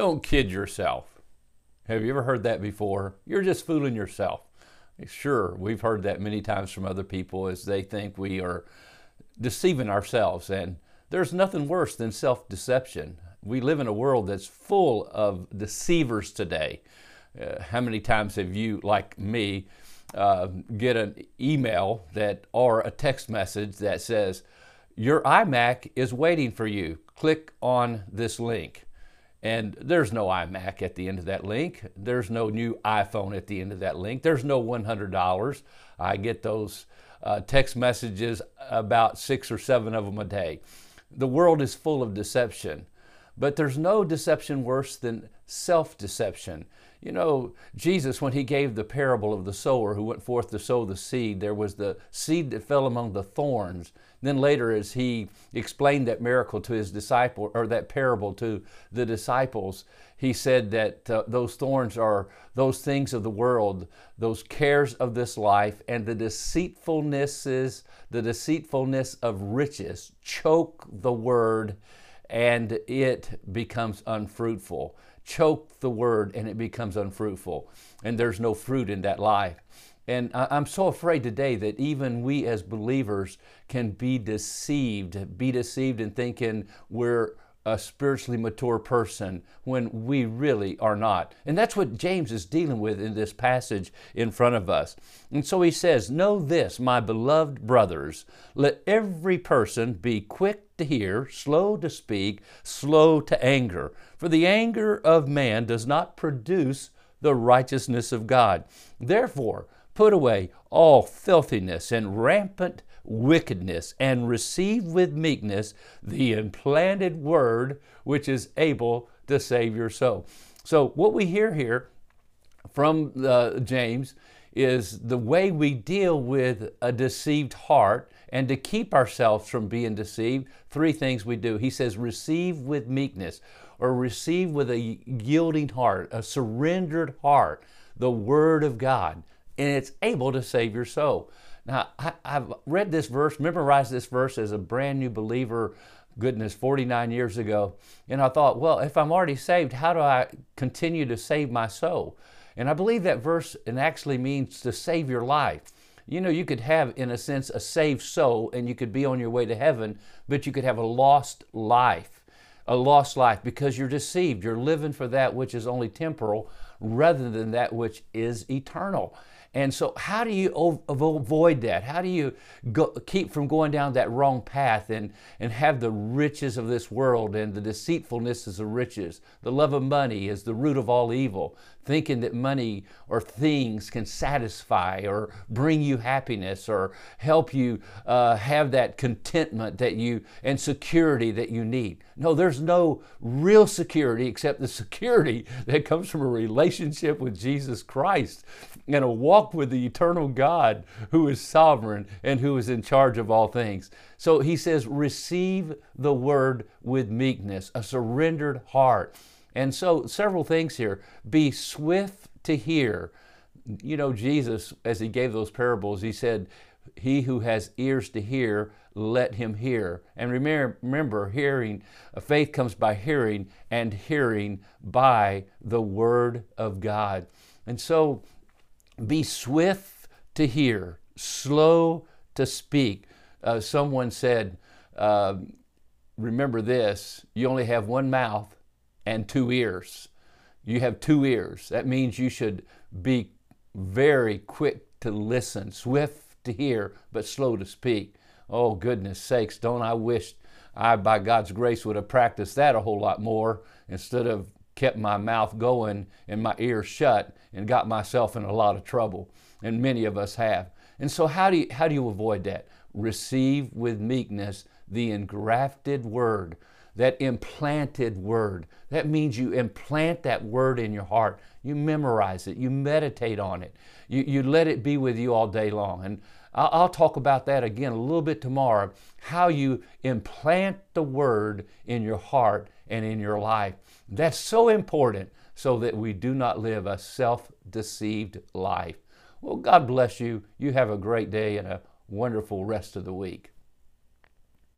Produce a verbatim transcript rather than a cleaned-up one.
Don't kid yourself. Have you ever heard that before? You're just fooling yourself. Sure, we've heard that many times from other people as they think we are deceiving ourselves, and there's nothing worse than self-deception. We live in a world that's full of deceivers today. Uh, how many times have you, like me, uh, get an email that or a text message that says, your iMac is waiting for you. Click on this link. And there's no iMac at the end of that link. There's no new iPhone at the end of that link. There's no one hundred dollars. I get those uh, text messages, about six or seven of them a day. The world is full of deception, but there's no deception worse than self-deception. You know, Jesus, when he gave the parable of the sower who went forth to sow the seed, there was the seed that fell among the thorns. Then later, as he explained that miracle to his disciple, or that parable to the disciples, he said that uh, those thorns are those things of the world, those cares of this life, and the deceitfulnesses, the deceitfulness of riches choke the word, and it becomes unfruitful. Choke the word and it becomes unfruitful, and there's no fruit in that life. And I'm so afraid today that even we as believers can be deceived, be deceived in thinking we're a spiritually mature person when we really are not. And that's what James is dealing with in this passage in front of us. And so he says, know this, my beloved brothers, let every person be quick to hear, slow to speak, slow to anger. For the anger of man does not produce the righteousness of God. Therefore, put away all filthiness and rampant wickedness, and receive with meekness the implanted word which is able to save your soul. So what we hear here from uh, James is the way we deal with a deceived heart and to keep ourselves from being deceived, three things we do. He says, receive with meekness, or receive with a yielding heart, a surrendered heart, the word of God, and it's able to save your soul. Now, I, I've read this verse, memorized this verse as a brand new believer, goodness, forty-nine years ago. And I thought, well, if I'm already saved, how do I continue to save my soul? And I believe that verse and actually means to save your life. You know, you could have, in a sense, a saved soul, and you could be on your way to heaven, but you could have a lost life, a lost life because you're deceived. You're living for that which is only temporal rather than that which is eternal. And so how do you avoid that? How do you go, keep from going down that wrong path and, and have the riches of this world and the deceitfulness is the riches? The love of money is the root of all evil, thinking that money or things can satisfy or bring you happiness or help you uh, have that contentment that you and security that you need. No, there's no real security except the security that comes from a relationship with Jesus Christ and a walk with the eternal God who is sovereign and who is in charge of all things. So he says, receive the word with meekness, a surrendered heart. And so several things here. Be swift to hear. You know, Jesus, as he gave those parables, he said, he who has ears to hear, let him hear. And remember, remember hearing, faith comes by hearing, and hearing by the word of God. And so be swift to hear, slow to speak. Uh, someone said, uh, remember this, you only have one mouth and two ears. You have two ears. That means you should be very quick to listen, swift to hear, but slow to speak. Oh, goodness sakes, don't I wish I, by God's grace, would have practiced that a whole lot more instead of kept my mouth going and my ears shut and got myself in a lot of trouble. And many of us have. And so how do you, how do you avoid that? Receive with meekness the engrafted word, that implanted word. That means you implant that word in your heart. You memorize it. You meditate on it. You, you let it be with you all day long. And I'll, I'll talk about that again a little bit tomorrow, how you implant the word in your heart and in your life. That's so important so that we do not live a self-deceived life. Well, God bless you. You have a great day and a wonderful rest of the week.